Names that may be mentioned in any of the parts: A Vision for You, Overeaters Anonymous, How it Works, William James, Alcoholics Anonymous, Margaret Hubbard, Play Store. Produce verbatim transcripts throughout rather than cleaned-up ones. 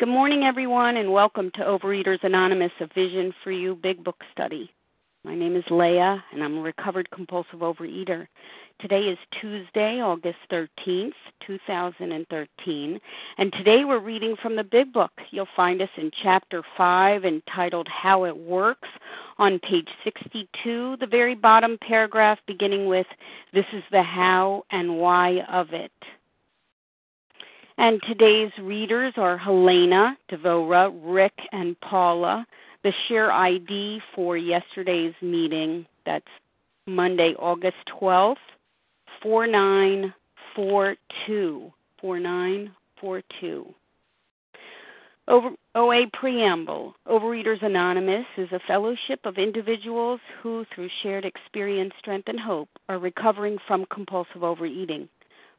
Good morning, everyone, and welcome to Overeaters Anonymous, A Vision for You Big Book Study. My name is Leah, and I'm a recovered compulsive overeater. Today is Tuesday, August thirteenth, two thousand thirteen, and today we're reading from the Big Book. You'll find us in Chapter five, entitled How It Works, on page sixty-two, the very bottom paragraph, beginning with, "This is the how and why of it." And today's readers are Helena, Devora, Rick, and Paula. The share I D for yesterday's meeting, that's Monday, August twelfth, four nine four two. four nine four two. Over, O A Preamble. Overeaters Anonymous is a fellowship of individuals who, through shared experience, strength, and hope, are recovering from compulsive overeating.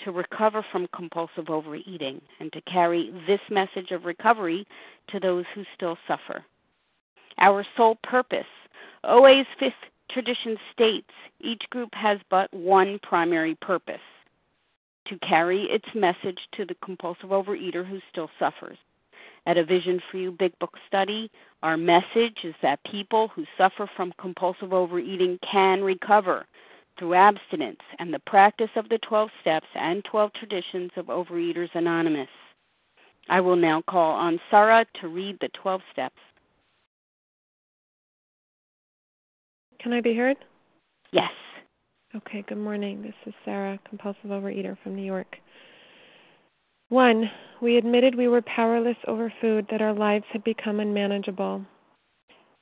to recover from compulsive overeating, and to carry this message of recovery to those who still suffer. Our sole purpose. O A's fifth tradition states each group has but one primary purpose, to carry its message to the compulsive overeater who still suffers. At A Vision for You Big Book Study, our message is that people who suffer from compulsive overeating can recover through abstinence and the practice of the twelve steps and twelve traditions of Overeaters Anonymous. I will now call on Sarah to read the twelve steps. Can I be heard? Yes. Okay, good morning. This is Sarah, compulsive overeater from New York. One, we admitted we were powerless over food, that our lives had become unmanageable.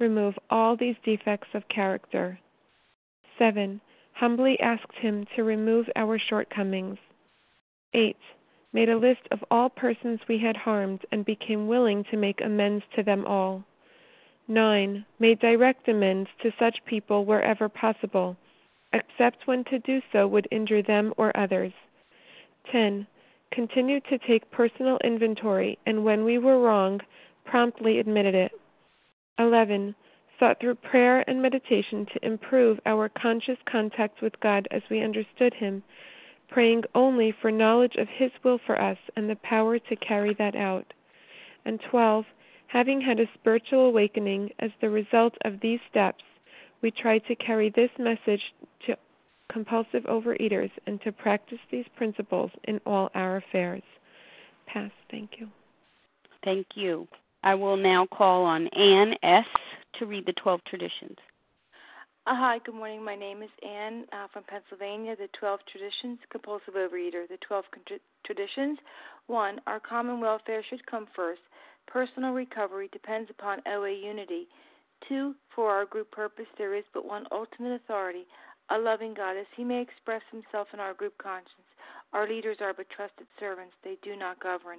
remove all these defects of character. Seven, humbly asked Him to remove our shortcomings. Eight, made a list of all persons we had harmed and became willing to make amends to them all. Nine, made direct amends to such people wherever possible, except when to do so would injure them or others. Ten, continued to take personal inventory, and when we were wrong, promptly admitted it. Eleven, sought through prayer and meditation to improve our conscious contact with God as we understood Him, praying only for knowledge of His will for us and the power to carry that out. And twelve, having had a spiritual awakening as the result of these steps, we try to carry this message to compulsive overeaters and to practice these principles in all our affairs. Pass. Thank you. Thank you. I will now call on Ann S. to read the twelve traditions. Uh, hi, good morning. My name is Ann uh, from Pennsylvania. The twelve traditions, compulsive overeater. The twelve con- traditions, one, our common welfare should come first. Personal recovery depends upon O A unity. Two, for our group purpose, there is but one ultimate authority, a loving God, as He may express Himself in our group conscience. Our leaders are but trusted servants. They do not govern.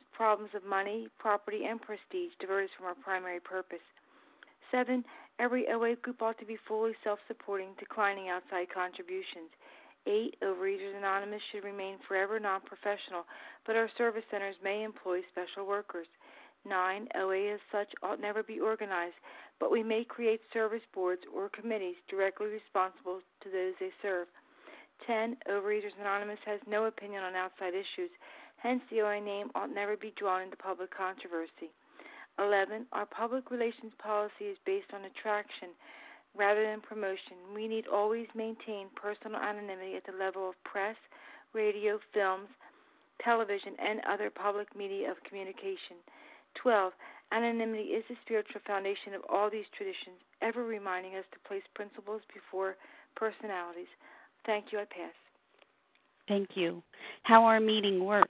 problems of money, property, and prestige divert us from our primary purpose. Seven, every O A group ought to be fully self-supporting, declining outside contributions. Eight, Overeaters Anonymous should remain forever non-professional, but our service centers may employ special workers. Nine, O A as such ought never be organized, but we may create service boards or committees directly responsible to those they serve. ten. Overeaters Anonymous has no opinion on outside issues, hence the O A name ought never be drawn into public controversy. eleven. Our public relations policy is based on attraction rather than promotion. We need always maintain personal anonymity at the level of press, radio, films, television, and other public media of communication. twelve. Anonymity is the spiritual foundation of all these traditions, ever reminding us to place principles before personalities. Thank you. I pass. Thank you. How our meeting works.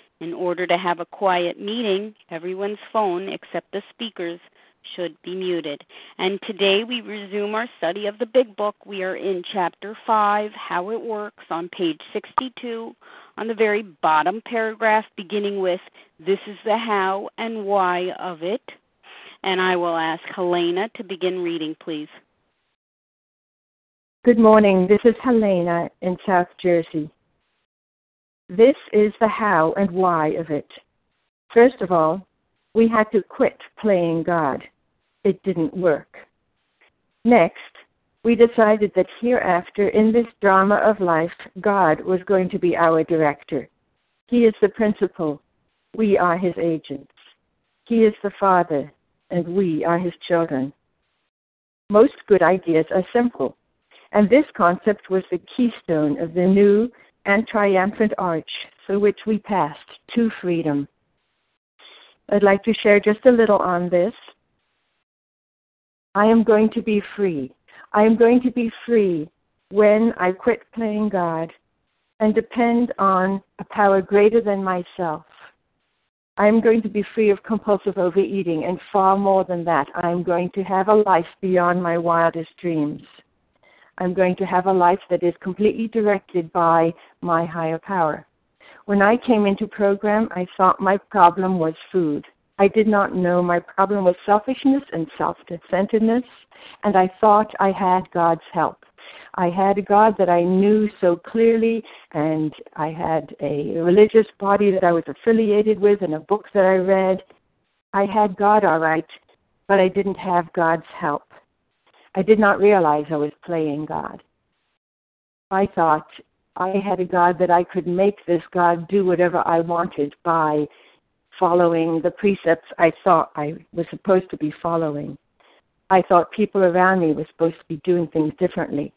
In order to have a quiet meeting, everyone's phone except the speaker's should be muted. And today we resume our study of the Big Book. We are in Chapter five, How It Works, on page sixty-two, on the very bottom paragraph, beginning with, this is the how and why of it. And I will ask Helena to begin reading, please. Good morning. This is Helena in South Jersey. This is the how and why of it. First of all, we had to quit playing God. It didn't work. Next, we decided that hereafter, in this drama of life, God was going to be our director. He is the principal. We are his agents. He is the Father, and we are his children. Most good ideas are simple, and this concept was the keystone of the new and triumphant arch through which we passed to freedom. I'd like to share just a little on this. I am going to be free. I am going to be free when I quit playing God and depend on a power greater than myself. I am going to be free of compulsive overeating, and far more than that, I am going to have a life beyond my wildest dreams. I'm going to have a life that is completely directed by my higher power. When I came into program, I thought my problem was food. I did not know my problem was selfishness and self-centeredness, and I thought I had God's help. I had a God that I knew so clearly, and I had a religious body that I was affiliated with and a book that I read. I had God all right, but I didn't have God's help. I did not realize I was playing God. I thought I had a God that I could make this God do whatever I wanted by following the precepts I thought I was supposed to be following. I thought people around me were supposed to be doing things differently.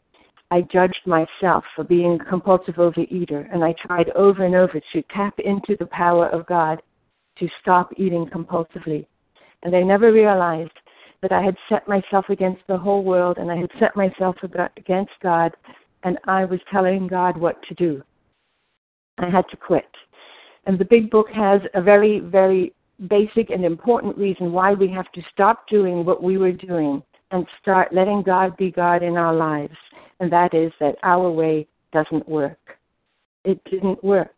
I judged myself for being a compulsive overeater, and I tried over and over to tap into the power of God to stop eating compulsively. And I never realized that I had set myself against the whole world, and I had set myself against God, and I was telling God what to do. I had to quit. And the Big Book has a very, very basic and important reason why we have to stop doing what we were doing and start letting God be God in our lives, and that is that our way doesn't work. It didn't work.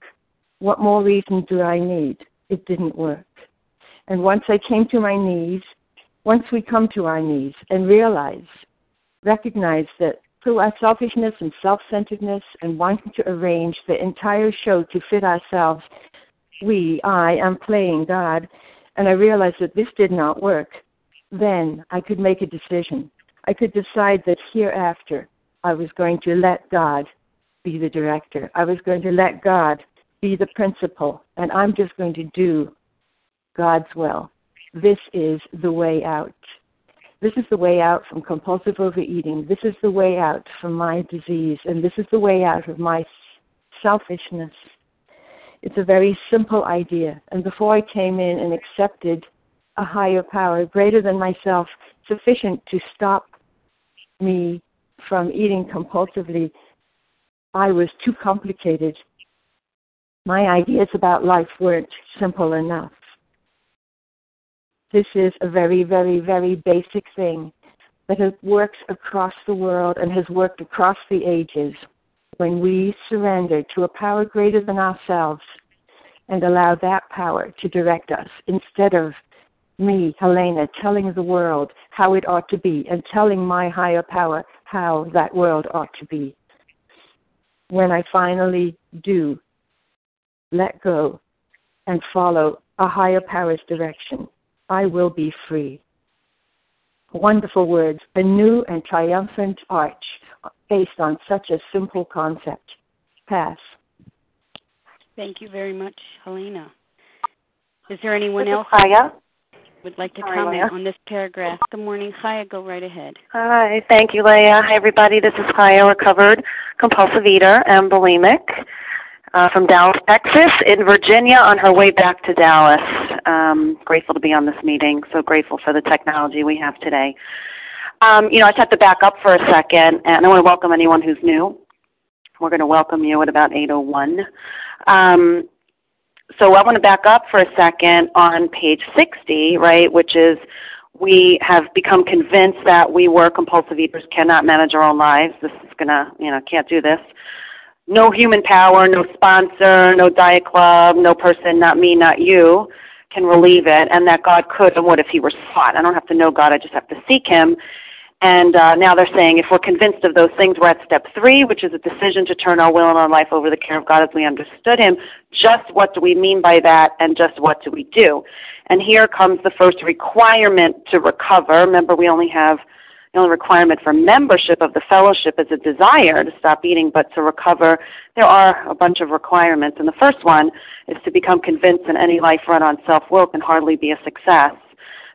What more reason do I need? It didn't work. And once I came to my knees, once we come to our knees and realize, recognize that through our selfishness and self-centeredness and wanting to arrange the entire show to fit ourselves, we, I, am playing God, and I realized that this did not work, then I could make a decision. I could decide that hereafter I was going to let God be the director. I was going to let God be the principal, and I'm just going to do God's will. This is the way out. This is the way out from compulsive overeating. This is the way out from my disease. And this is the way out of my selfishness It's a very simple idea. And before I came in and accepted a higher power, greater than myself, sufficient to stop me from eating compulsively, I was too complicated. My ideas about life weren't simple enough. This is a very, very, very basic thing that works across the world and has worked across the ages. When we surrender to a power greater than ourselves and allow that power to direct us, instead of me, Helena, telling the world how it ought to be and telling my higher power how that world ought to be. When I finally do let go and follow a higher power's direction, I will be free. Wonderful words, a new and triumphant arch based on such a simple concept. Pass. Thank you very much, Helena. Is there anyone else Chaya who would like to Hi, comment Leah. on this paragraph? Good morning, Chaya. Go right ahead. Hi. Thank you, Leah. Hi, everybody. This is Chaya, recovered compulsive eater and bulimic uh, from Dallas, Texas, in Virginia, on her way back to Dallas. Um, grateful to be on this meeting. So grateful for the technology we have today. Um, you know, I just have to back up for a second, and I want to welcome anyone who's new. We're going to welcome you at about eight oh one. Um, so I want to back up for a second on page sixty, right, which is we have become convinced that we were compulsive eaters, cannot manage our own lives. This is going to, you know, can't do this. No human power, no sponsor, no diet club, no person, not me, not you, can relieve it, and that God could and would if he were sought. I don't have to know God. I just have to seek him. And uh, now they're saying if we're convinced of those things, we're at step three, which is a decision to turn our will and our life over the care of God as we understood him. Just what do we mean by that, and just what do we do? And here comes the first requirement to recover. Remember, we only have the only requirement for membership of the fellowship is a desire to stop eating, but to recover, there are a bunch of requirements. And the first one is to become convinced that any life run on self-will can hardly be a success.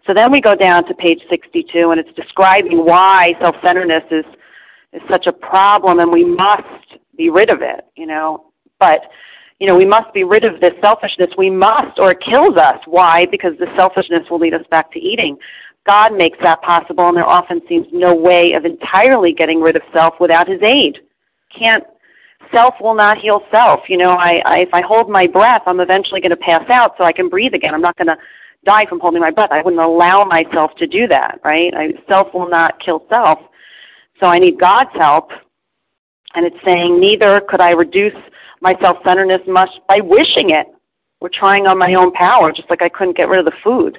So then we go down to page sixty-two, and it's describing why self-centeredness is, is such a problem, and we must be rid of it, you know. But, you know, we must be rid of this selfishness. We must, or it kills us. Why? Because the selfishness will lead us back to eating. God makes that possible, and there often seems no way of entirely getting rid of self without his aid. Can't, self will not heal self. You know, I, I if I hold my breath, I'm eventually going to pass out so I can breathe again. I'm not going to die from holding my breath. I wouldn't allow myself to do that, right? I, self will not kill self. So I need God's help, and it's saying neither could I reduce my self-centeredness much by wishing it or trying on my own power, just like I couldn't get rid of the food.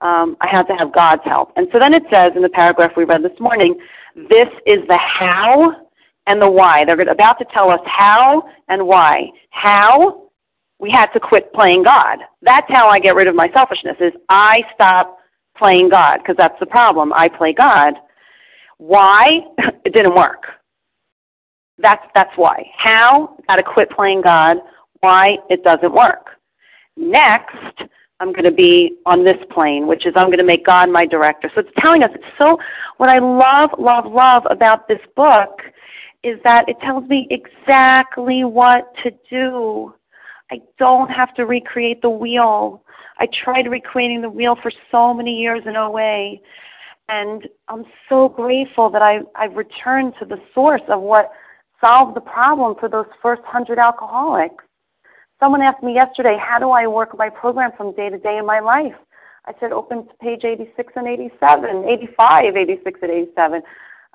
Um, I had to have God's help. And so then it says in the paragraph we read this morning, this is the how and the why. They're about to tell us how and why. How? We had to quit playing God. That's how I get rid of my selfishness, is I stop playing God, because that's the problem. I play God. Why? It didn't work. That's, that's why. How? Got to quit playing God. Why? It doesn't work. Next, I'm going to be on this plane, which is I'm going to make God my director. So it's telling us, it's so, what I love, love, love about this book is that it tells me exactly what to do. I don't have to recreate the wheel. I tried recreating the wheel for so many years in O A, and I'm so grateful that I, I've returned to the source of what solved the problem for those first hundred alcoholics. Someone asked me yesterday, how do I work my program from day to day in my life? I said, open to page eighty-six and eighty-seven, eighty-five, eighty-six and eighty-seven.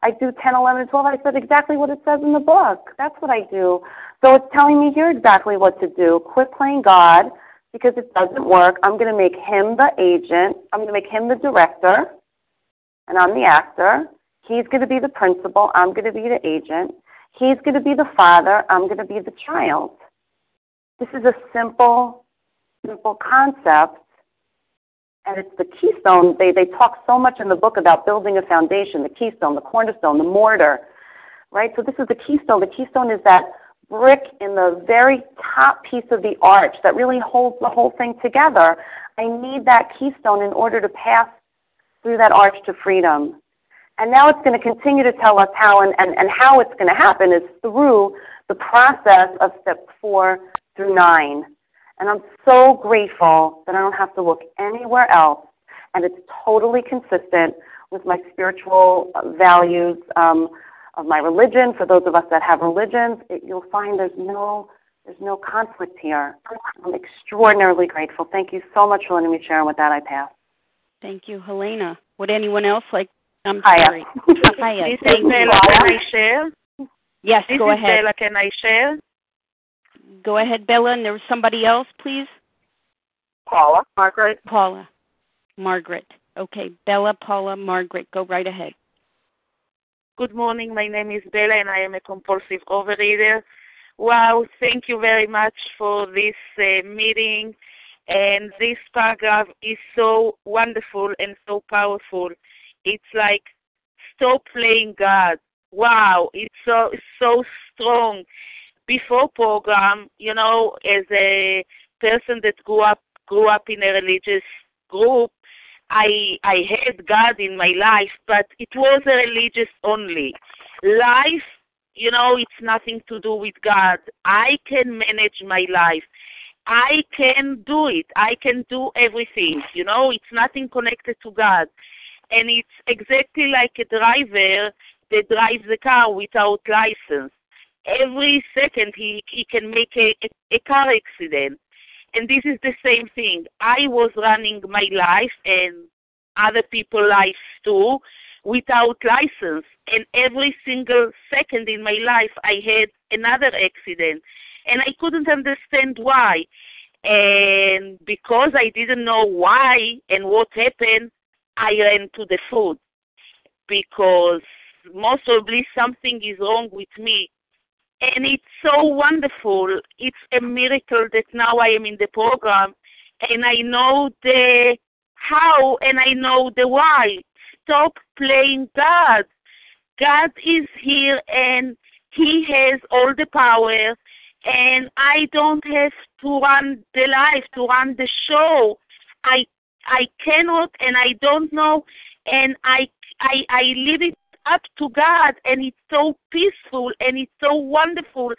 I do ten, eleven, and twelve. I said exactly what it says in the book. That's what I do. So it's telling me here exactly what to do. Quit playing God, because it doesn't work. I'm going to make him the agent. I'm going to make him the director, and I'm the actor. He's going to be the principal. I'm going to be the agent. He's going to be the father. I'm going to be the child. This is a simple, simple concept, and it's the keystone. They they talk so much in the book about building a foundation, the keystone, the cornerstone, the mortar, right? So this is the keystone. The keystone is that brick in the very top piece of the arch that really holds the whole thing together. I need that keystone in order to pass through that arch to freedom. And now it's going to continue to tell us how, and, and, and how it's going to happen is through the process of step four through nine. And I'm so grateful that I don't have to look anywhere else, and it's totally consistent with my spiritual values um, of my religion. For those of us that have religions, it, you'll find there's no there's no conflict here. I'm extraordinarily grateful. Thank you so much for letting me share. And with that, I pass. Thank you, Helena. Would anyone else like? I'm Hiya. sorry. Hiya. This Thank is Bella. Can I share? Yes, this go is ahead. Bella. Can I share? Go ahead, Bella. And there was somebody else, please. Paula. Margaret. Paula. Margaret. Okay, Bella, Paula, Margaret. Go right ahead. Good morning. My name is Bella, and I am a compulsive overeater. Wow, thank you very much for this uh, meeting. And this paragraph is so wonderful and so powerful. It's like, stop playing God. Wow, it's so so strong. Before program, you know, as a person that grew up grew up in a religious group, I I had God in my life, but it was a religious only. Life, you know, it's nothing to do with God. I can manage my life. I can do it. I can do everything. You know, it's nothing connected to God. And it's exactly like a driver that drives a car without license. Every second he, he can make a, a car accident. And this is the same thing. I was running my life and other people's lives too without license. And every single second in my life I had another accident. And I couldn't understand why. And because I didn't know why and what happened, I ran to the food because most probably something is wrong with me. And it's so wonderful. It's a miracle that now I am in the program and I know the how and I know the why. Stop playing God. God is here and he has all the power and I don't have to run the life, to run the show. I I cannot and I don't know and I, I I leave it up to God and it's so peaceful and it's so wonderful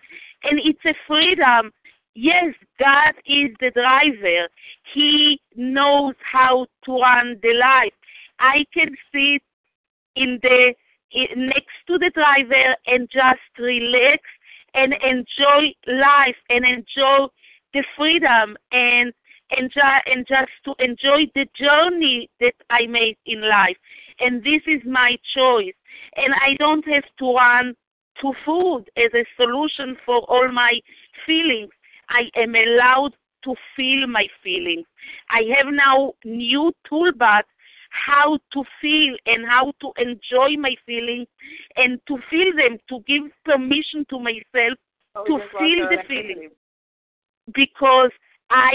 and it's a freedom. Yes, God is the driver. He knows how to run the life. I can sit in the in, next to the driver and just relax and enjoy life and enjoy the freedom and And, ju- and just to enjoy the journey that I made in life. And this is my choice. And I don't have to run to food as a solution for all my feelings. I am allowed to feel my feelings. I have now new toolbox how to feel and how to enjoy my feelings and to feel them, to give permission to myself oh, to feel the feelings. Because I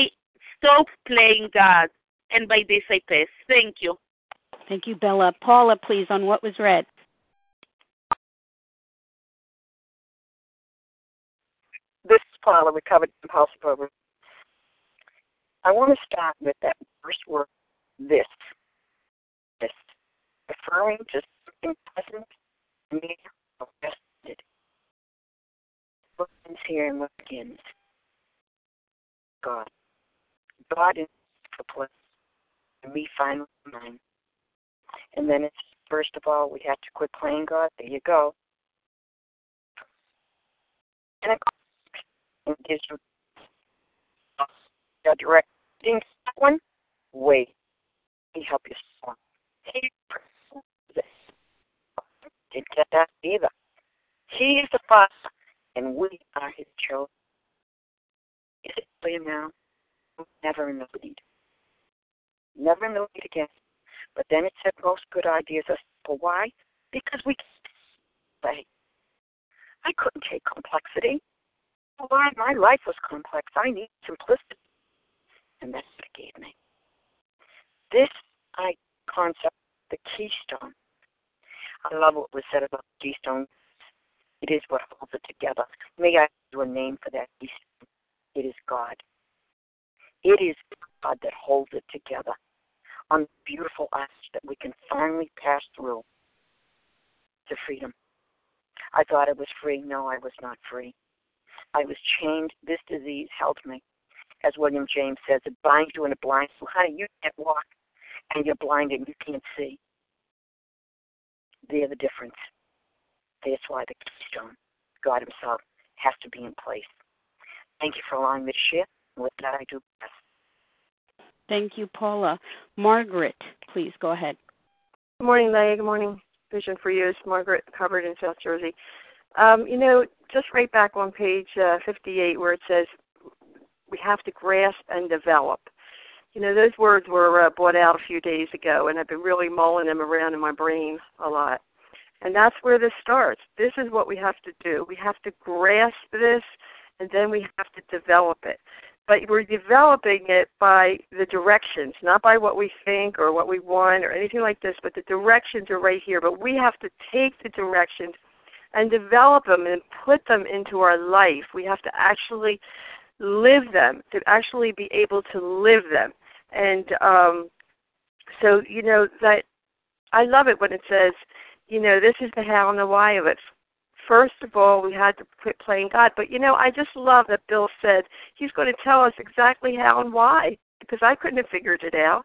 stop playing God. And by this I pass. Thank you. Thank you, Bella. Paula, please, on what was read. This is Paula, recovered compulsive overeater. I want to start with that first word, this. This. Referring to something pleasant, immediate, or vested. What begins here and what begins? God. God is the place, and we find mine. And then it's, first of all, we have to quit playing God. There you go. And it gives you a direct thing. That one, wait. He help you someone. He didn't get that either. He is the Father, and we are his children. Is it clear now? Never in the lead. Never in the lead again. But then it said most good ideas are simple. Why? Because we can't play. I couldn't take complexity. Why? My life was complex. I need simplicity. And that's what it gave me. This I concept, the keystone. I love what was said about the keystone. It is what holds it together. May I do a name for that keystone? It is God. It is God that holds it together on the beautiful ice that we can finally pass through to freedom. I thought I was free. No, I was not free. I was chained. This disease held me. as William James says, it binds you and it blinds you. Honey, you can't walk and you're blind and you can't see. They're the difference. That's why the keystone, God himself, has to be in place. Thank you for allowing me to share. With that, I do best. Thank you, Paula. Margaret, please go ahead. Good morning, Leah. Good morning. Vision for You. It's Margaret Hubbard in South Jersey. Um, you know, just right back on page uh, fifty-eight where it says we have to grasp and develop. You know, those words were uh, brought out a few days ago, and I've been really mulling them around in my brain a lot. And that's where this starts. This is what we have to do. We have to grasp this, and then we have to develop it. But we're developing it by the directions, not by what we think or what we want or anything like this, but the directions are right here. But we have to take the directions and develop them and put them into our life. We have to actually live them, to actually be able to live them. And um, so, you know, that I love it when it says, you know, this is the how and the why of it. First of all, we had to quit playing God. But, you know, I just love that Bill said he's going to tell us exactly how and why, because I couldn't have figured it out.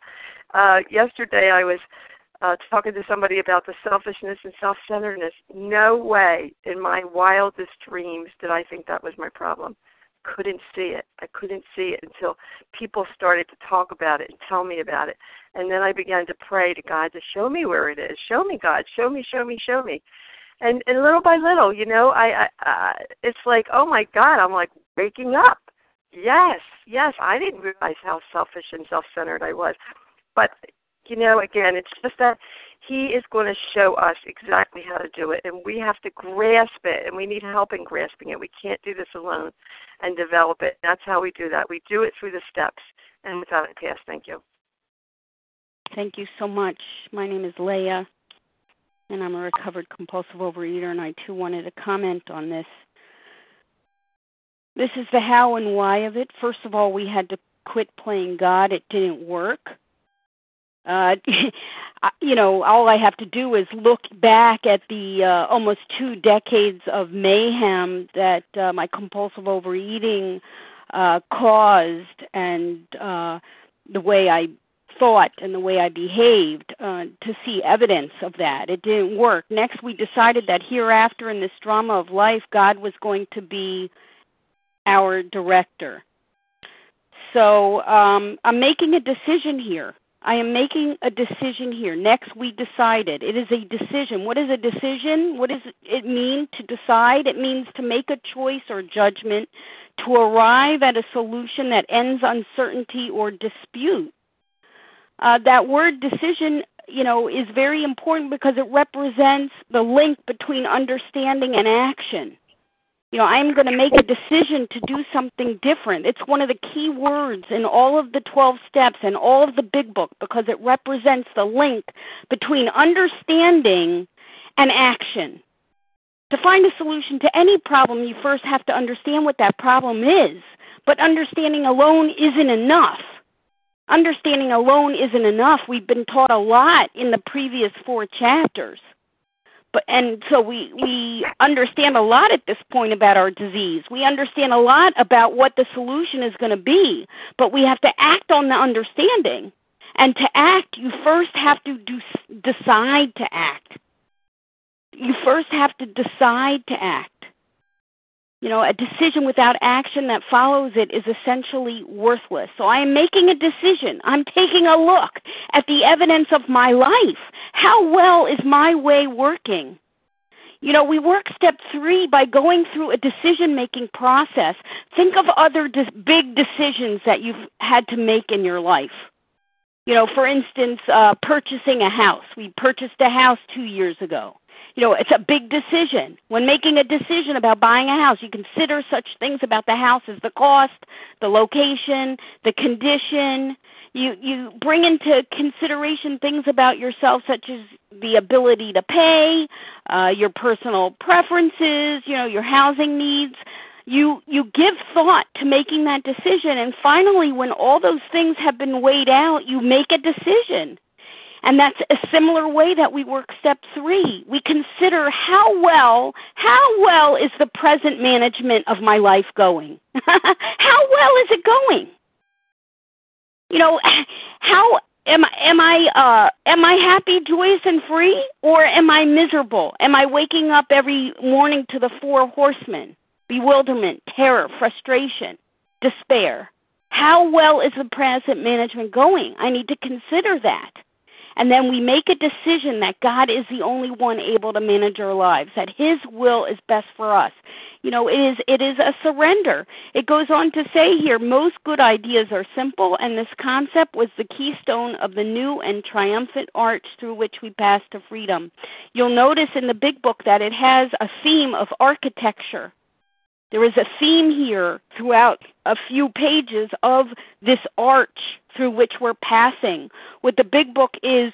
Uh, yesterday I was uh, talking to somebody about the selfishness and self-centeredness. No way in my wildest dreams did I think that was my problem. Couldn't see it. I couldn't see it until people started to talk about it and tell me about it. And then I began to pray to God to show me where it is. Show me, God. Show me, show me, show me. And and little by little, you know, I, I, I it's like, oh, my God, I'm like waking up. Yes, yes, I didn't realize how selfish and self-centered I was. But, you know, again, it's just that he is going to show us exactly how to do it, and we have to grasp it, and we need help in grasping it. We can't do this alone and develop it. That's how we do that. We do it through the steps, and without it, pass. Thank you. Thank you so much. My name is Leah. And I'm a recovered compulsive overeater, and I, too, wanted to comment on this. This is the how and why of it. First of all, we had to quit playing God. It didn't work. Uh, you know, all I have to do is look back at the uh, almost two decades of mayhem that uh, my compulsive overeating uh, caused and uh, the way I thought and the way I behaved uh, to see evidence of that. It didn't work. Next, we decided that hereafter in this drama of life, God was going to be our director. So um, I'm making a decision here. I am making a decision here. Next, we decided. It is a decision. What is a decision? What does it mean to decide? It means to make a choice or judgment to arrive at a solution that ends uncertainty or dispute. Uh, that word decision, you know, is very important because it represents the link between understanding and action. You know, I'm going to make a decision to do something different. It's one of the key words in all of the twelve steps and all of the big book because it represents the link between understanding and action. To find a solution to any problem, you first have to understand what that problem is. But understanding alone isn't enough. Understanding alone isn't enough. We've been taught a lot in the previous four chapters. But and so we, we understand a lot at this point about our disease. We understand a lot about what the solution is going to be, but we have to act on the understanding. And to act, you first have to do, decide to act. You first have to decide to act. You know, a decision without action that follows it is essentially worthless. So I am making a decision. I'm taking a look at the evidence of my life. How well is my way working? You know, we work step three by going through a decision-making process. Think of other dis- big decisions that you've had to make in your life. You know, for instance, uh, purchasing a house. We purchased a house two years ago. You know, it's a big decision. When making a decision about buying a house, you consider such things about the house as the cost, the location, the condition. You you bring into consideration things about yourself such as the ability to pay, uh, your personal preferences, you know, your housing needs. You you give thought to making that decision. And finally, when all those things have been weighed out, you make a decision. And that's a similar way that we work step three. We consider how well, how well is the present management of my life going? How well is it going? you know, how am I, am I, uh, am I happy, joyous, and free, or am I miserable? Am I waking up every morning to the four horsemen, bewilderment, terror, frustration, despair? How well is the present management going? I need to consider that. And then we make a decision that God is the only one able to manage our lives, that His will is best for us. You know, it is it is a surrender. It goes on to say here, most good ideas are simple, and this concept was the keystone of the new and triumphant arch through which we pass to freedom. You'll notice in the big book that it has a theme of architecture. There is a theme here throughout a few pages of this arch through which we're passing. What the big book is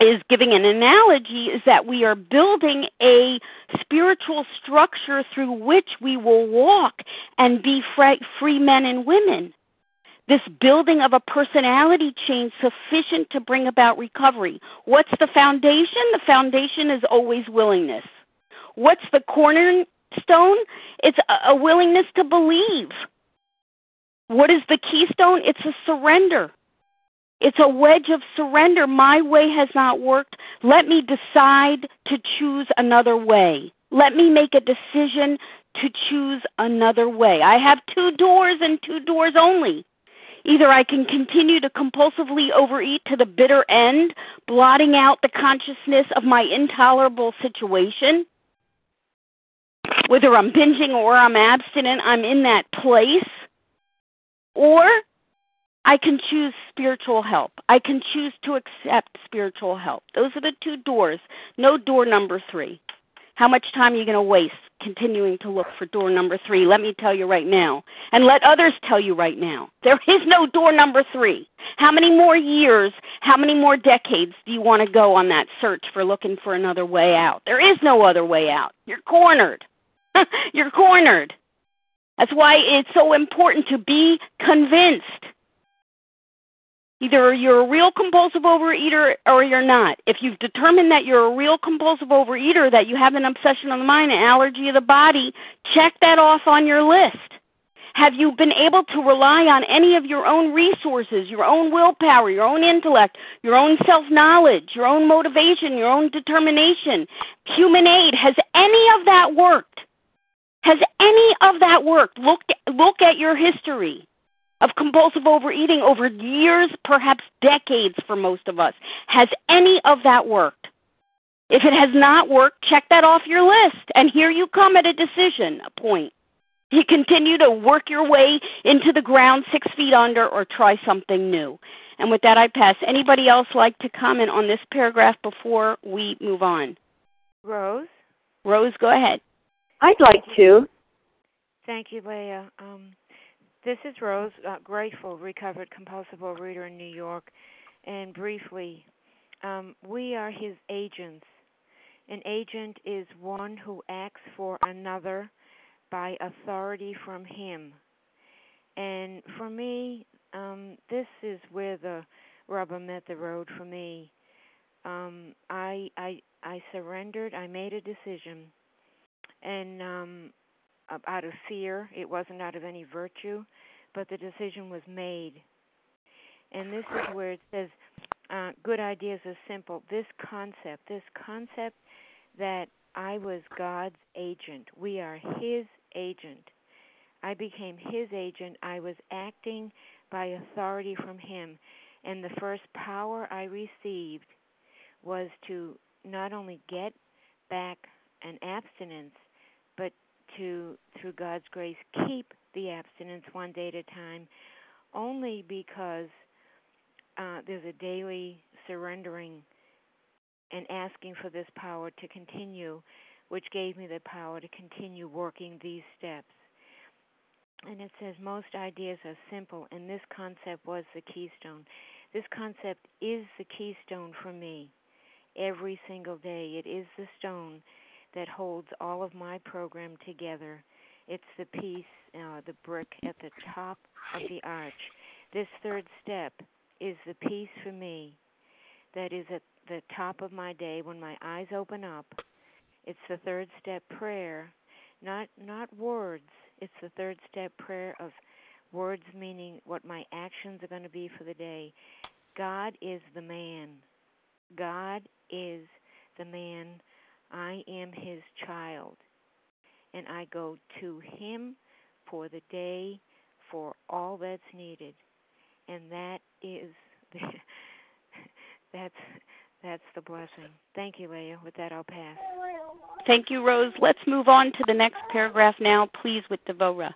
is giving an analogy is that we are building a spiritual structure through which we will walk and be free men and women. This building of a personality change sufficient to bring about recovery. What's the foundation? The foundation is always willingness. What's the corner? Stone, it's a willingness to believe. What is the keystone? It's a surrender. It's a wedge of surrender. My way has not worked. Let me decide to choose another way. Let me make a decision to choose another way. I have two doors and two doors only. Either I can continue to compulsively overeat to the bitter end, blotting out the consciousness of my intolerable situation. Whether I'm binging or I'm abstinent, I'm in that place. Or I can choose spiritual help. I can choose to accept spiritual help. Those are the two doors. No door number three. How much time are you going to waste continuing to look for door number three? Let me tell you right now, and let others tell you right now, there is no door number three. How many more years, how many more decades do you want to go on that search for looking for another way out? There is no other way out. You're cornered. You're cornered. That's why it's so important to be convinced. Either you're a real compulsive overeater or you're not. If you've determined that you're a real compulsive overeater, that you have an obsession of the mind, an allergy of the body, check that off on your list. Have you been able to rely on any of your own resources, your own willpower, your own intellect, your own self-knowledge, your own motivation, your own determination, human aid? Has any of that worked? Has any of that worked? Look, look at your history of compulsive overeating over years, perhaps decades for most of us. Has any of that worked? If it has not worked, check that off your list. And here you come at a decision, a point. You continue to work your way into the ground six feet under or try something new. And with that, I pass. Anybody else like to comment on this paragraph before we move on? Rose? Rose, go ahead. I'd like to. Thank you, Leah. Um, this is Rose, uh, grateful, recovered compulsive overeater in New York. And briefly, um, we are his agents. An agent is one who acts for another by authority from him. And for me, um, this is where the rubber met the road for me. Um, I, I, I surrendered. I made a decision. And um, out of fear, it wasn't out of any virtue, but the decision was made. And this is where it says, uh, good ideas are simple. This concept, this concept that I was God's agent. We are His agent. I became His agent. I was acting by authority from Him. And the first power I received was to not only get back an abstinence, but to, through God's grace, keep the abstinence one day at a time, only because uh, there's a daily surrendering and asking for this power to continue, which gave me the power to continue working these steps. And it says, most ideas are simple, and this concept was the keystone. This concept is the keystone for me every single day. It is the stone that holds all of my program together. It's the piece, uh, the brick at the top of the arch. This third step is the piece for me that is at the top of my day when my eyes open up. It's the third step prayer, not not words. It's the third step prayer of words meaning what my actions are going to be for the day. God is the man. God is the man. I am his child. And I go to him for the day for all that's needed. And that is the, that's that's the blessing. Thank you, Leah. With that, I'll pass. Thank you, Rose. Let's move on to the next paragraph now, please, with Devorah.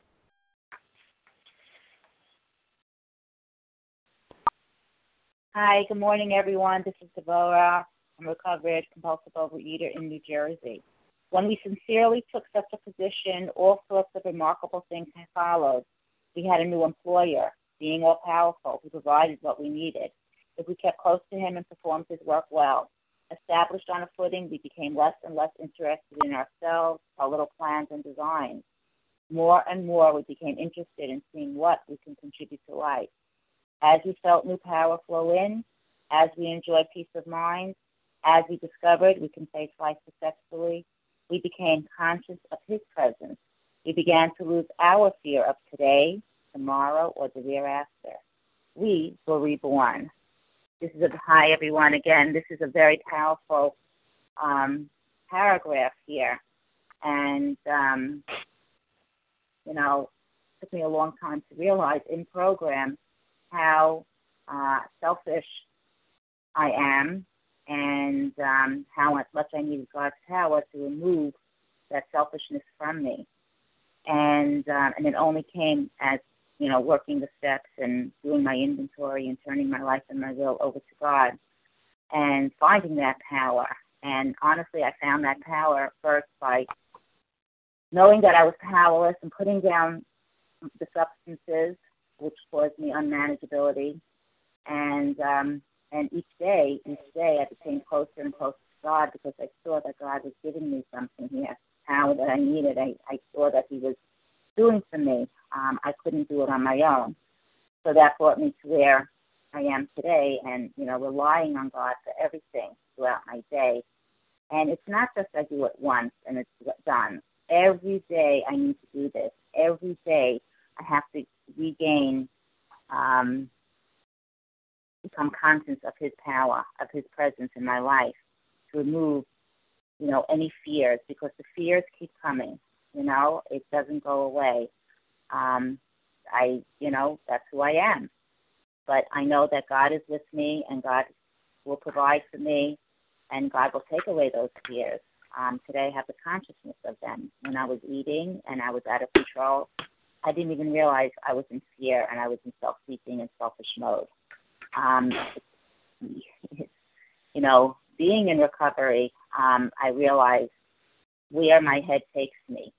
Hi, good morning, everyone. This is Devorah. I'm a recovered compulsive overeater in New Jersey. When we sincerely took such a position, all sorts of remarkable things have followed. We had a new employer, being all-powerful, who provided what we needed. If we kept close to him and performed his work well, established on a footing, we became less and less interested in ourselves, our little plans and designs. More and more, we became interested in seeing what we can contribute to life. As we felt new power flow in, as we enjoyed peace of mind, as we discovered we can face life successfully, we became conscious of his presence. We began to lose our fear of today, tomorrow, or the thereafter. We were reborn. This is a, hi, everyone. Again, this is a very powerful um, paragraph here. And, um, you know, it took me a long time to realize in program how uh, selfish I am and um, how much I needed God's power to remove that selfishness from me. And um, and it only came as, you know, working the steps and doing my inventory and turning my life and my will over to God and finding that power. And honestly, I found that power first by knowing that I was powerless and putting down the substances, which caused me unmanageability. And um, and each day, each day I became closer and closer to God because I saw that God was giving me something here. Power that I needed. I, I saw that he was doing for me. Um, I couldn't do it on my own. So that brought me to where I am today and, you know, relying on God for everything throughout my day. And it's not just I do it once and it's done. Every day I need to do this. Every day I have to regain, um, become conscious of his power, of his presence in my life, to remove you know, any fears, because the fears keep coming, you know, it doesn't go away. Um, I, you know, that's who I am. But I know that God is with me and God will provide for me and God will take away those fears. Um, today I have the consciousness of them. When I was eating and I was out of control, I didn't even realize I was in fear and I was in self-seeking and selfish mode. Um, you know, being in recovery, Um, I realize where my head takes me,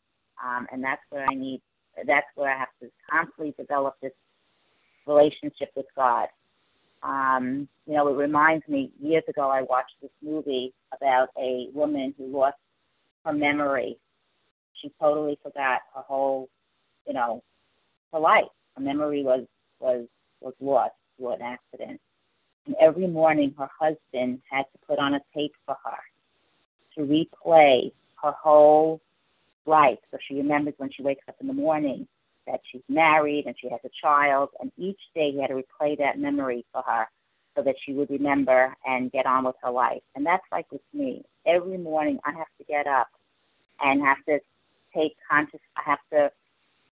um, and that's where I need, that's where I have to constantly develop this relationship with God. Um, you know, it reminds me, years ago I watched this movie about a woman who lost her memory. She totally forgot her whole, you know, her life. Her memory was, was, was lost through an accident. And every morning her husband had to put on a tape for her, to replay her whole life. So she remembers when she wakes up in the morning that she's married and she has a child, and each day he had to replay that memory for her so that she would remember and get on with her life. And that's like with me. Every morning I have to get up and have to take conscious, I have to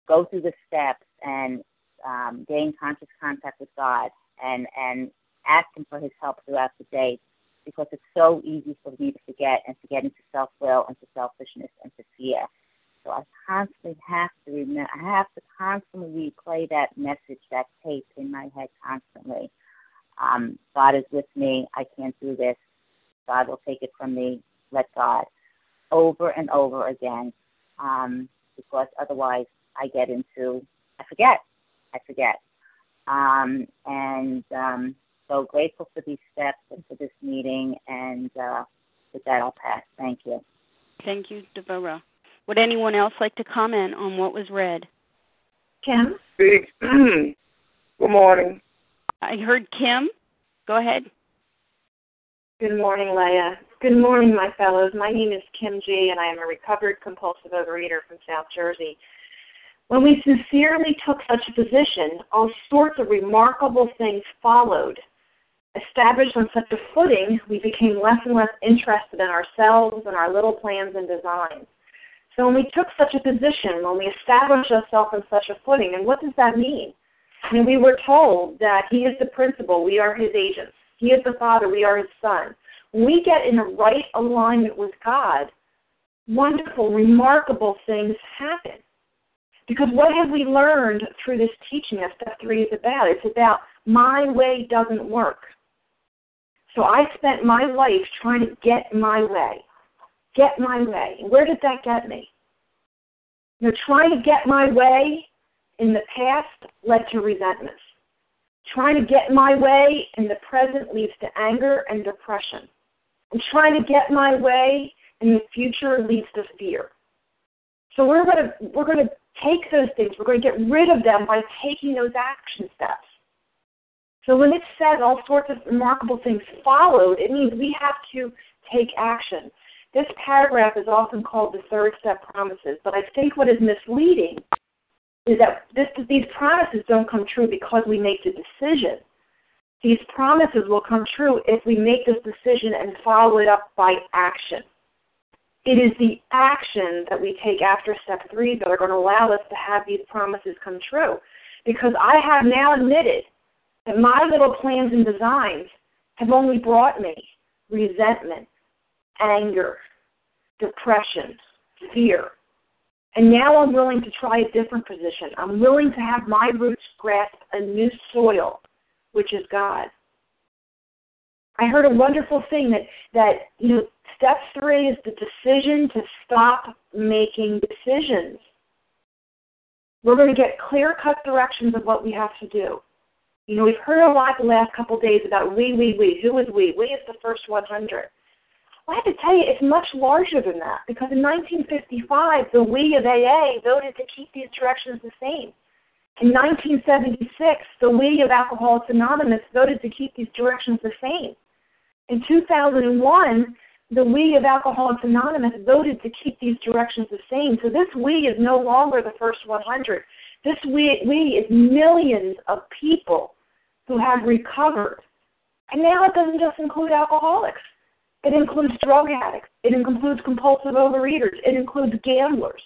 go through the steps and um, gain conscious contact with God and, and ask him for his help throughout the day, because it's so easy for me to forget and to get into self-will and to selfishness and to fear. So I constantly have to remember, I have to constantly replay that message, that tape in my head constantly. Um, God is with me. I can't do this. God will take it from me. Let God. Over and over again, um, because otherwise I get into, I forget. I forget. Um, and... Um, So grateful for these steps and for this meeting, and uh, with that, I'll pass. Thank you. Thank you, Devorah. Would anyone else like to comment on what was read? Kim? Good morning. I heard Kim. Go ahead. Good morning, Leah. Good morning, my fellows. My name is Kim G., and I am a recovered compulsive overeater from South Jersey. When we sincerely took such a position, all sorts of remarkable things followed. Established on such a footing, we became less and less interested in ourselves and our little plans and designs. So when we took such a position, when we established ourselves on such a footing, and what does that mean? I mean, we were told that he is the principal, we are his agents. He is the Father, we are his Son. When we get in the right alignment with God, wonderful, remarkable things happen. Because what have we learned through this teaching that step three is about? It's about my way doesn't work. So I spent my life trying to get my way. Get my way. And where did that get me? You know, trying to get my way in the past led to resentment. Trying to get my way in the present leads to anger and depression. And trying to get my way in the future leads to fear. So we're going to we're going to take those things. We're going to get rid of them by taking those action steps. So when it says all sorts of remarkable things followed, it means we have to take action. This paragraph is often called the third step promises, but I think what is misleading is that this, these promises don't come true because we make the decision. These promises will come true if we make this decision and follow it up by action. It is the action that we take after step three that are going to allow us to have these promises come true. Because I have now admitted that my little plans and designs have only brought me resentment, anger, depression, fear. And now I'm willing to try a different position. I'm willing to have my roots grasp a new soil, which is God. I heard a wonderful thing that, that you know, step three is the decision to stop making decisions. We're going to get clear-cut directions of what we have to do. You know, we've heard a lot the last couple of days about we, we, we. Who is we? We is the first one hundred. Well, I have to tell you, it's much larger than that, because in nineteen fifty-five, the we of A A voted to keep these directions the same. In nineteen seventy-six, the we of Alcoholics Anonymous voted to keep these directions the same. In two thousand one, the we of Alcoholics Anonymous voted to keep these directions the same. So this we is no longer the first one hundred. This we, we is millions of people who have recovered. And now it doesn't just include alcoholics. It includes drug addicts. It includes compulsive overeaters. It includes gamblers.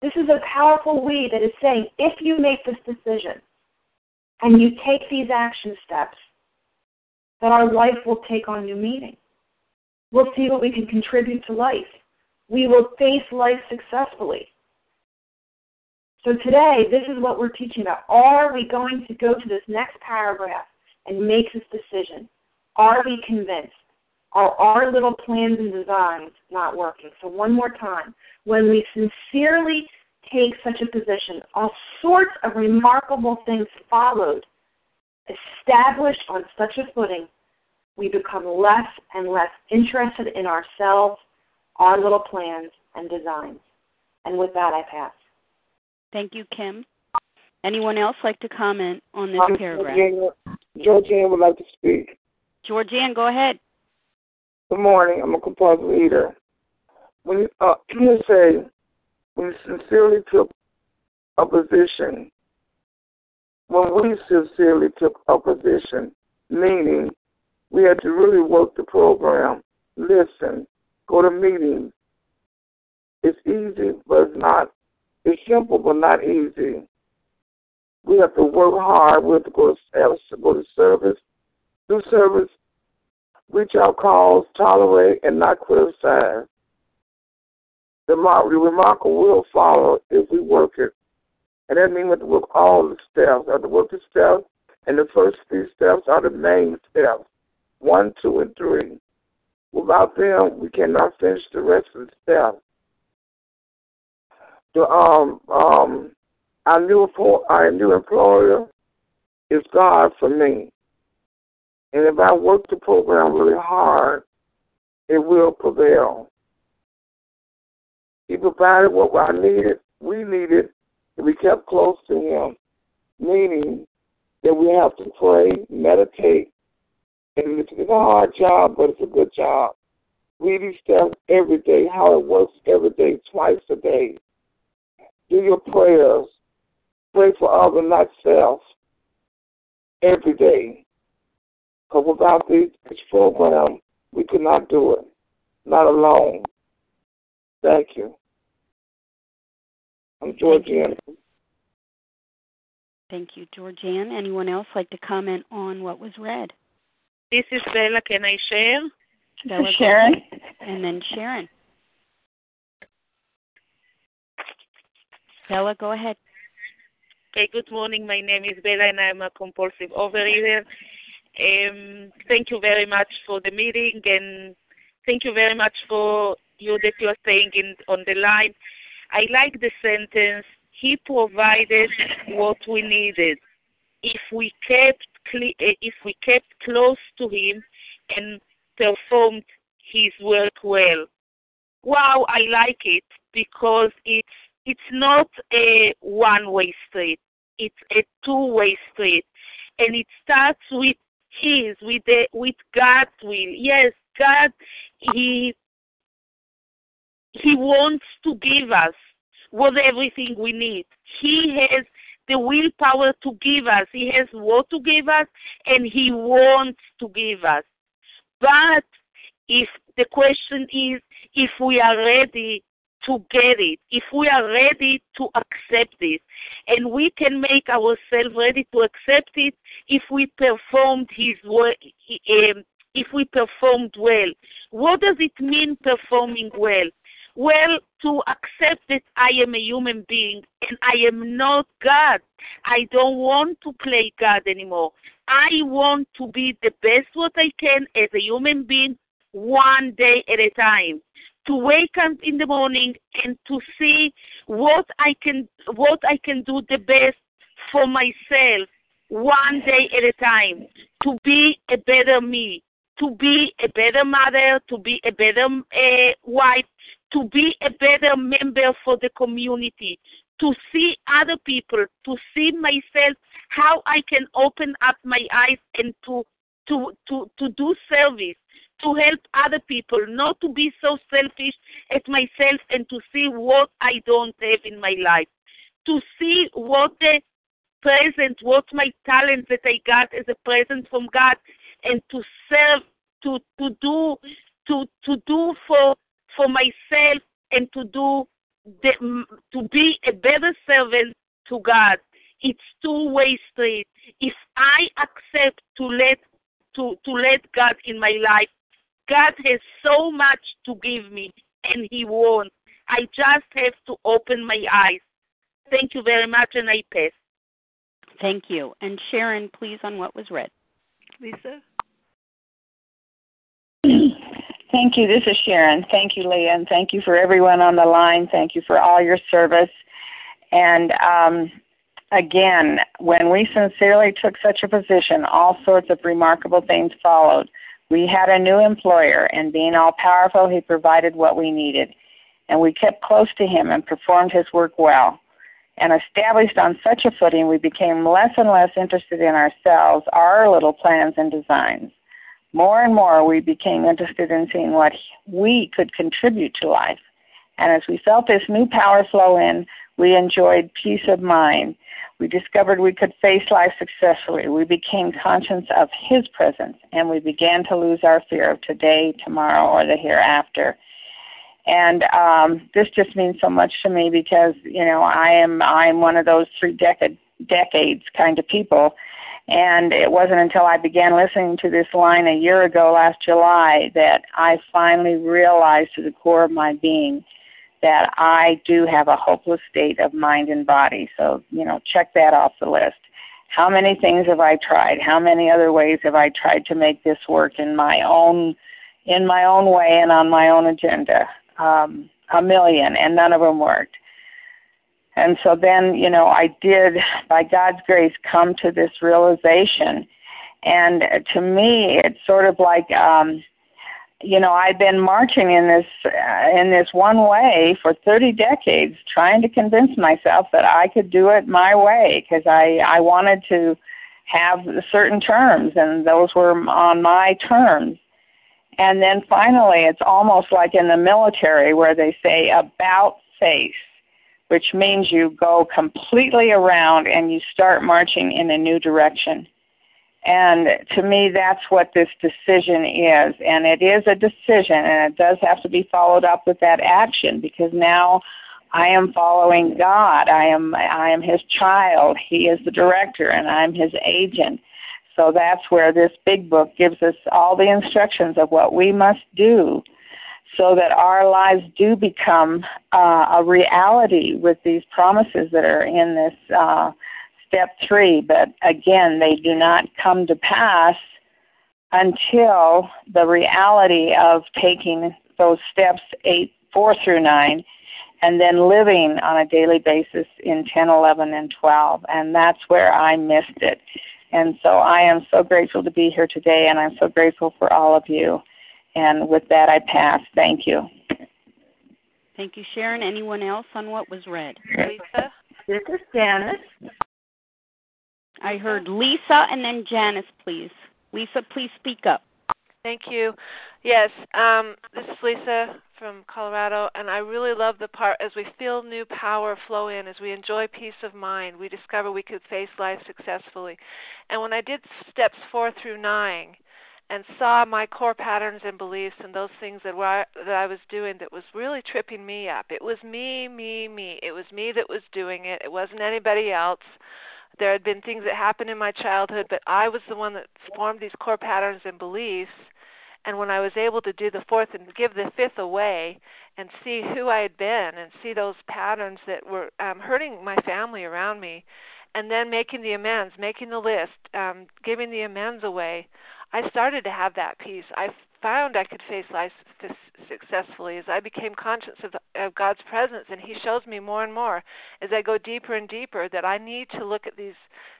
This is a powerful we that is saying, if you make this decision and you take these action steps, that our life will take on new meaning. We'll see what we can contribute to life. We will face life successfully. So today, this is what we're teaching about. Are we going to go to this next paragraph and make this decision? Are we convinced? Are our little plans and designs not working? So one more time. When we sincerely take such a position, all sorts of remarkable things followed, established on such a footing, we become less and less interested in ourselves, our little plans and designs. And with that, I pass. Thank you, Kim. Anyone else like to comment on this um, paragraph? Georgianne, Georgianne would like to speak. Georgianne, go ahead. Good morning. I'm a compulsive eater. When you, uh, you say, when you sincerely took a position, when we sincerely took a position, meaning we had to really work the program, listen, go to meetings. It's easy, but it's not. It's simple, but not easy. We have to work hard. We have to go to, go to service, do service. Reach out calls, tolerate, and not criticize. The remarkable will follow if we work it. And that means we have to work all the steps. We have to work the steps, and the first three steps are the main steps, one, two, and three. Without them, we cannot finish the rest of the steps. The, um, um, our, new, our new employer is God for me. And if I work the program really hard, it will prevail. He provided what I needed, we needed, and we kept close to him, meaning that we have to pray, meditate, and it's a hard job, but it's a good job. Read these steps every day, how it works every day, twice a day. Do your prayers, pray for others, not self, every day. Because without this program, we could not do it. Not alone. Thank you. I'm Georgiana. Thank you, Georgiana. Anyone else like to comment on what was read? This is Bella. Can I share? Bella, Sharon. And then Sharon. Bella, go ahead. Okay, good morning. My name is Bella, and I'm a compulsive overeater. Um, thank you very much for the meeting, and thank you very much for you that you are saying in, on the line. I like the sentence, he provided what we needed. If we kept cle- if we kept close to him and performed his work well. Wow, I like it, because it's it's not a one-way street. It's a two-way street, and it starts with his, with the, with God's will. Yes, God, he he wants to give us what everything we need. He has the willpower to give us. He has what to give us, and he wants to give us. But if the question is if we are ready to get it, if we are ready to accept it, and we can make ourselves ready to accept it if we performed his work, um, if we performed well. What does it mean performing well? Well, to accept that I am a human being and I am not God. I don't want to play God anymore. I want to be the best what I can as a human being, one day at a time. To wake up in the morning and to see what I can, what I can do the best for myself, one day at a time. To be a better me, to be a better mother, to be a better uh, wife, to be a better member for the community, to see other people, to see myself, how I can open up my eyes and to to to, to do service, to help other people, not to be so selfish as myself and to see what I don't have in my life, to see what the present, what my talent that I got as a present from God, and to serve, to to do, to to do for for myself, and to do the, to be a better servant to God. It's two-way street. If I accept to let to to let God in my life, God has so much to give me, and He won't. I just have to open my eyes. Thank you very much, and I pass. Thank you. And Sharon, please, on what was read. Lisa? Thank you. This is Sharon. Thank you, Leah, and thank you for everyone on the line. Thank you for all your service. And um, again, when we sincerely took such a position, all sorts of remarkable things followed. We had a new employer, and being all-powerful, he provided what we needed. And we kept close to him and performed his work well. And established on such a footing, we became less and less interested in ourselves, our little plans and designs. More and more, we became interested in seeing what we could contribute to life. And as we felt this new power flow in, we enjoyed peace of mind. We discovered we could face life successfully. We became conscious of his presence, and we began to lose our fear of today, tomorrow, or the hereafter. And um, this just means so much to me because, you know, I am I'm one of those three decade, decades kind of people. And it wasn't until I began listening to this line a year ago last July that I finally realized to the core of my being that I do have a hopeless state of mind and body. So, you know, check that off the list. How many things have I tried? How many other ways have I tried to make this work in my own, in my own way and on my own agenda? Um, a million, and none of them worked. And so then, you know, I did, by God's grace, come to this realization. And to me, it's sort of like, um, you know, I've been marching in this uh, in this one way for thirty decades, trying to convince myself that I could do it my way, because I, I wanted to have certain terms, and those were on my terms. And then finally, it's almost like in the military where they say about face. which means you go completely around and you start marching in a new direction. And to me, that's what this decision is. And it is a decision, and it does have to be followed up with that action, because now I am following God. I am I am his child. He is the director, and I'm his agent. So that's where this big book gives us all the instructions of what we must do so that our lives do become uh, a reality with these promises that are in this uh, step three. But again, they do not come to pass until the reality of taking those steps eight, four through nine, and then living on a daily basis in ten, eleven, and twelve. And that's where I missed it. And so I am so grateful to be here today, and I'm so grateful for all of you. And with that, I pass. Thank you. Thank you, Sharon. Anyone else on what was read? Lisa? This is Janice. I heard Lisa and then Janice, please. Lisa, please speak up. Thank you. Yes, um, this is Lisa from Colorado, and I really love the part, as we feel new power flow in, as we enjoy peace of mind, we discover we could face life successfully. And when I did steps four through nine and saw my core patterns and beliefs and those things that, were, that I was doing that was really tripping me up, it was me, me, me. It was me that was doing it. It wasn't anybody else. There had been things that happened in my childhood, but I was the one that formed these core patterns and beliefs. And when I was able to do the fourth and give the fifth away and see who I had been and see those patterns that were um, hurting my family around me, and then making the amends, making the list, um, giving the amends away, I started to have that peace. I found I could face life successfully as I became conscious of, of God's presence, and he shows me more and more as I go deeper and deeper that I need to look at these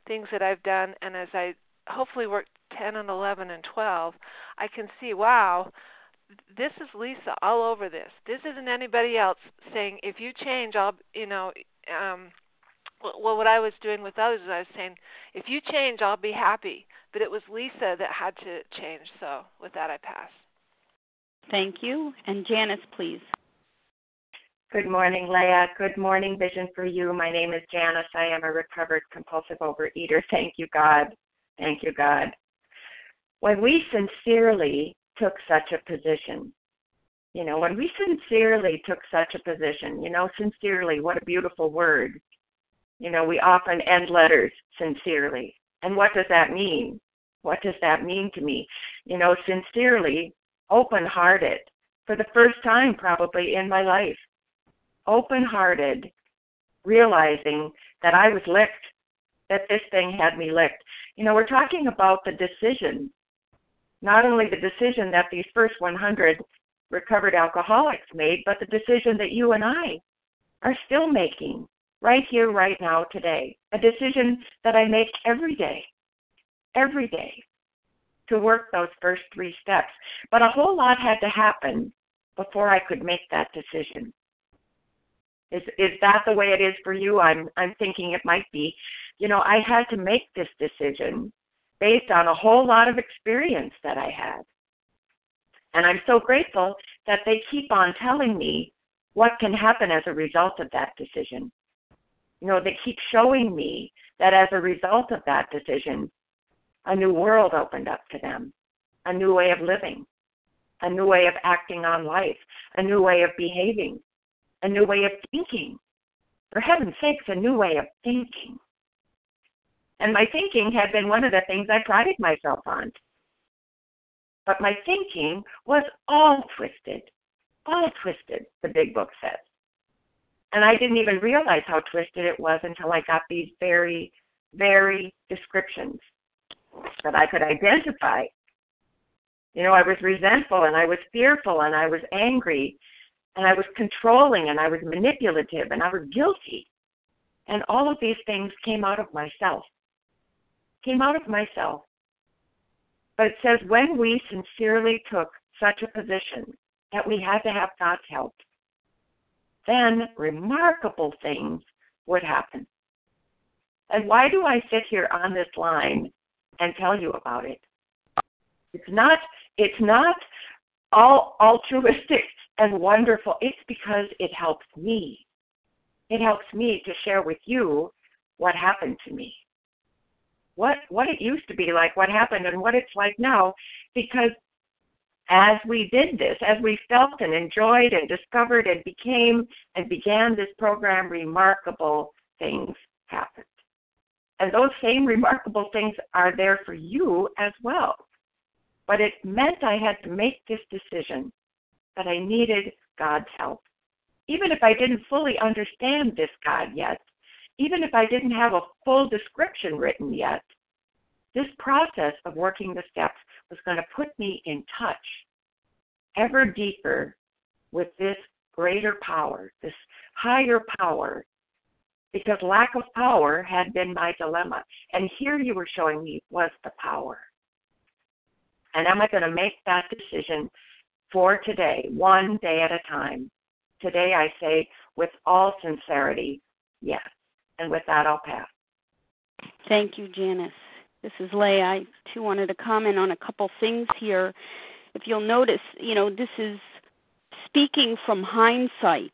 things that I've done, and as I hopefully work ten and eleven and twelve, I can see, wow, this is Lisa all over this. This isn't anybody else saying, if you change, I'll, you know, um, well, what I was doing with others is I was saying, if you change, I'll be happy. But it was Lisa that had to change. So with that, I pass. Thank you. And Janice, please. Good morning, Leah. Good morning, Vision for You. My name is Janice. I am a recovered compulsive overeater. Thank you, God. Thank you, God. When we sincerely took such a position, you know, when we sincerely took such a position, you know, sincerely, what a beautiful word. You know, we often end letters sincerely. And what does that mean? What does that mean to me? You know, sincerely, open-hearted, for the first time probably in my life, open-hearted, realizing that I was licked, that this thing had me licked. You know, we're talking about the decision, not only the decision that these first one hundred recovered alcoholics made, but the decision that you and I are still making right here, right now, today, a decision that I make every day, every day, to work those first three steps. But a whole lot had to happen before I could make that decision. Is is that the way it is for you? I'm I'm thinking it might be. You know, I had to make this decision based on a whole lot of experience that I had. And I'm so grateful that they keep on telling me what can happen as a result of that decision. You know, they keep showing me that as a result of that decision, a new world opened up to them, a new way of living, a new way of acting on life, a new way of behaving, a new way of thinking. For heaven's sakes, a new way of thinking. And my thinking had been one of the things I prided myself on. But my thinking was all twisted, all twisted, the big book says. And I didn't even realize how twisted it was until I got these very, very descriptions that I could identify. You know, I was resentful, and I was fearful, and I was angry, and I was controlling, and I was manipulative, and I was guilty. And all of these things came out of myself, came out of myself. But it says when we sincerely took such a position that we had to have God's help, then remarkable things would happen. And why do I sit here on this line and tell you about it? It's not, it's not all altruistic and wonderful. It's because it helps me. it helps me to share with you what happened to me. What what it used to be like, what happened, and what it's like now. Because as we did this, as we felt and enjoyed and discovered and became and began this program, remarkable things happened. And those same remarkable things are there for you as well. But it meant I had to make this decision that I needed God's help. Even if I didn't fully understand this God yet, even if I didn't have a full description written yet, this process of working the steps was going to put me in touch ever deeper with this greater power, this higher power, because lack of power had been my dilemma. And here you were showing me was the power. And am I going to make that decision for today, one day at a time? Today I say with all sincerity, yes. And with that, I'll pass. Thank you, Janice. This is Leigh. I, too, wanted to comment on a couple things here. If you'll notice, you know, this is speaking from hindsight.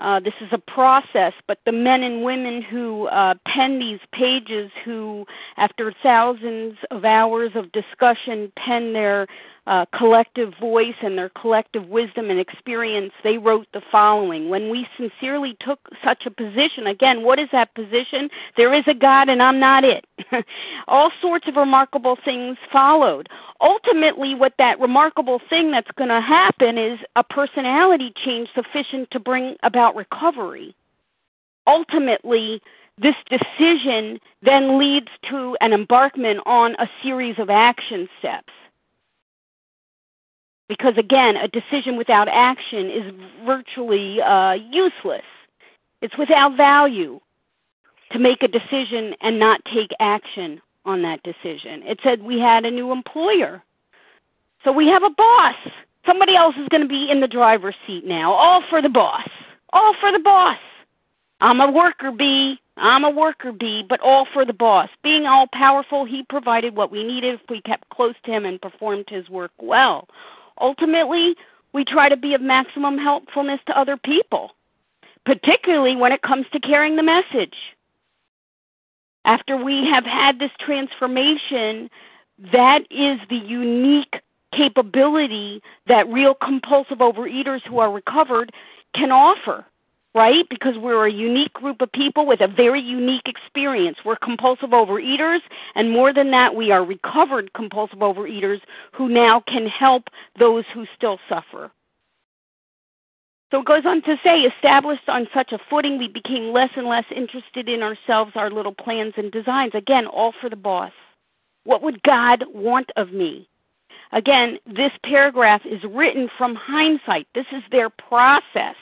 Uh, this is a process, but the men and women who uh, pen these pages, who, after thousands of hours of discussion, pen their uh, collective voice and their collective wisdom and experience, they wrote the following. When we sincerely took such a position, again, what is that position? There is a God and I'm not it. All sorts of remarkable things followed. Ultimately, what that remarkable thing that's going to happen is a personality change sufficient to bring about recovery. Ultimately, this decision then leads to an embarkment on a series of action steps. Because, again, a decision without action is virtually uh, useless. It's without value to make a decision and not take action on that decision. It said we had a new employer. So we have a boss. Somebody else is going to be in the driver's seat now, all for the boss. All for the boss. I'm a worker bee. I'm a worker bee, but all for the boss. Being all-powerful, he provided what we needed if we kept close to him and performed his work well. Ultimately, we try to be of maximum helpfulness to other people, particularly when it comes to carrying the message. After we have had this transformation, that is the unique capability that real compulsive overeaters who are recovered can offer, right? Because we're a unique group of people with a very unique experience. We're compulsive overeaters, and more than that, we are recovered compulsive overeaters who now can help those who still suffer. So it goes on to say, established on such a footing, we became less and less interested in ourselves, our little plans and designs. Again, all for the boss. What would God want of me? Again, this paragraph is written from hindsight. This is their process.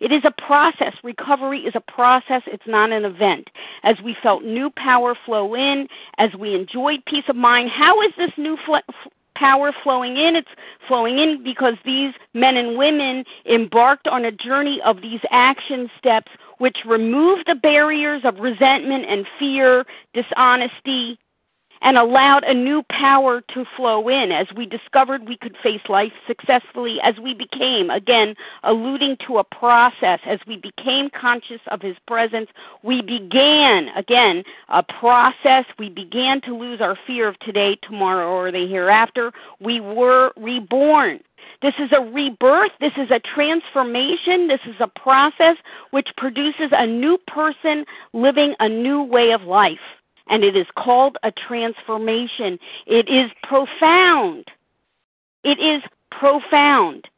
It is a process. Recovery is a process. It's not an event. As we felt new power flow in, as we enjoyed peace of mind, how is this new fl- power flowing in? It's flowing in because these men and women embarked on a journey of these action steps which removed the barriers of resentment and fear, dishonesty, and allowed a new power to flow in as we discovered we could face life successfully, as we became, again, alluding to a process, as we became conscious of his presence, we began, again, a process. We began to lose our fear of today, tomorrow, or the hereafter. We were reborn. This is a rebirth. This is a transformation. This is a process which produces a new person living a new way of life. And it is called a transformation. It is profound. It is profound.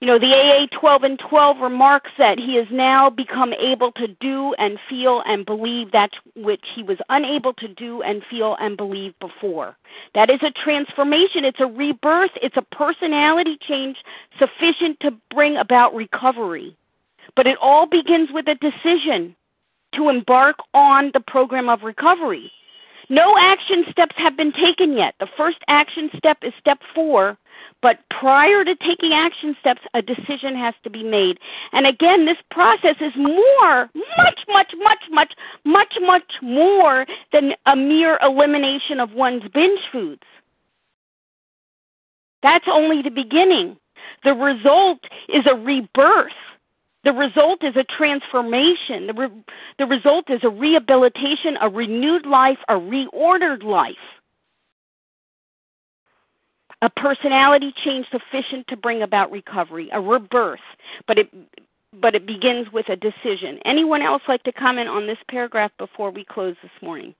You know, the A A twelve and twelve remarks that he has now become able to do and feel and believe that which he was unable to do and feel and believe before. That is a transformation. It's a rebirth. It's a personality change sufficient to bring about recovery. But it all begins with a decision to embark on the program of recovery. No action steps have been taken yet. The first action step is step four, but prior to taking action steps, a decision has to be made. And again, this process is more, much, much, much, much, much, much more than a mere elimination of one's binge foods. That's only the beginning. The result is a rebirth. The result is a transformation. The, re- the result is a rehabilitation, a renewed life, a reordered life. A personality change sufficient to bring about recovery, a rebirth, but it but it begins with a decision. Anyone else like to comment on this paragraph before we close this morning?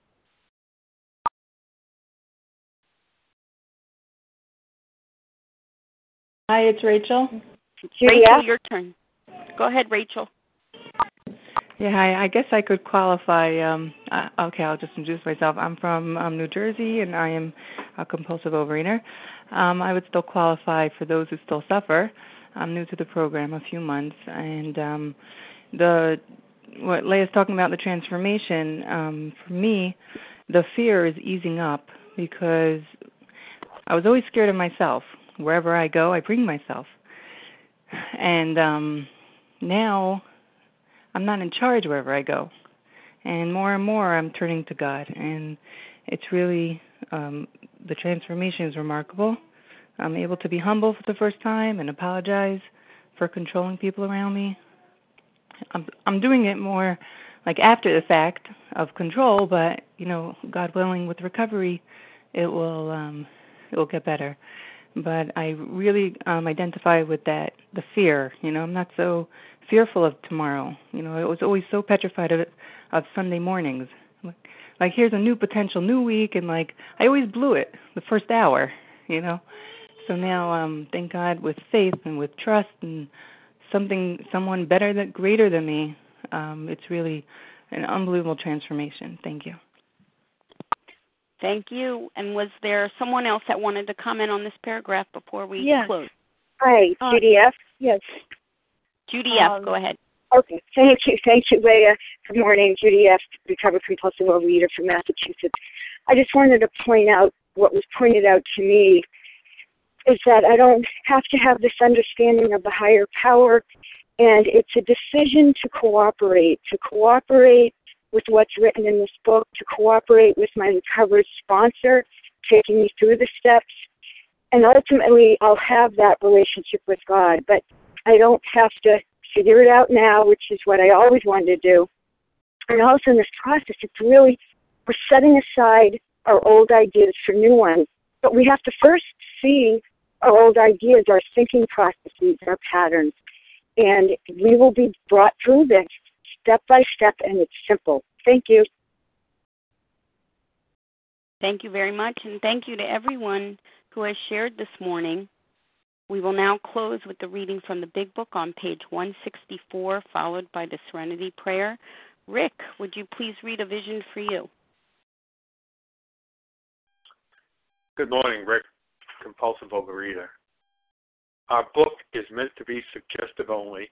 Hi, it's Rachel. Rachel, yeah. Your turn. Go ahead, Rachel. Yeah, hi. I guess I could qualify. Um, uh, okay, I'll just introduce myself. I'm from um, New Jersey, and I am a compulsive overeater. Um, I would still qualify for those who still suffer. I'm new to the program, a few months, and um, the what Leia's talking about, the transformation. Um, for me, the fear is easing up because I was always scared of myself. Wherever I go, I bring myself, and um, now I'm not in charge wherever I go, and more and more I'm turning to God, and it's really um, the transformation is remarkable. I'm able to be humble for the first time and apologize for controlling people around me. I'm I'm doing it more like after the fact of control, but you know, God willing, with recovery, it will um, it will get better. But I really um, identify with that, the fear. You know, I'm not so fearful of tomorrow. You know, I was always so petrified of, of Sunday mornings. Like, like, here's a new potential new week, and, like, I always blew it the first hour, you know. So now, um, thank God, with faith and with trust and something, someone better than, greater than me, um, it's really an unbelievable transformation. Thank you. Thank you. And was there someone else that wanted to comment on this paragraph before we yes. close? Hi, Judy um, F. Yes. Judy F., um, go ahead. Okay. Thank you. Thank you, Leia. Good morning. Judy F., recovered compulsive overeater from Massachusetts. I just wanted to point out what was pointed out to me is that I don't have to have this understanding of the higher power, and it's a decision to cooperate, to cooperate with what's written in this book, to cooperate with my recovered sponsor, taking me through the steps, and ultimately I'll have that relationship with God. But I don't have to figure it out now, which is what I always wanted to do. And also in this process, it's really, we're setting aside our old ideas for new ones. But we have to first see our old ideas, our thinking processes, our patterns. And we will be brought through this step by step, and it's simple. Thank you. Thank you very much, and thank you to everyone who has shared this morning. We will now close with the reading from the Big Book on page one sixty-four, followed by the Serenity Prayer. Rick, would you please read A Vision for You? Good morning, Rick, compulsive overeater. Our book is meant to be suggestive only.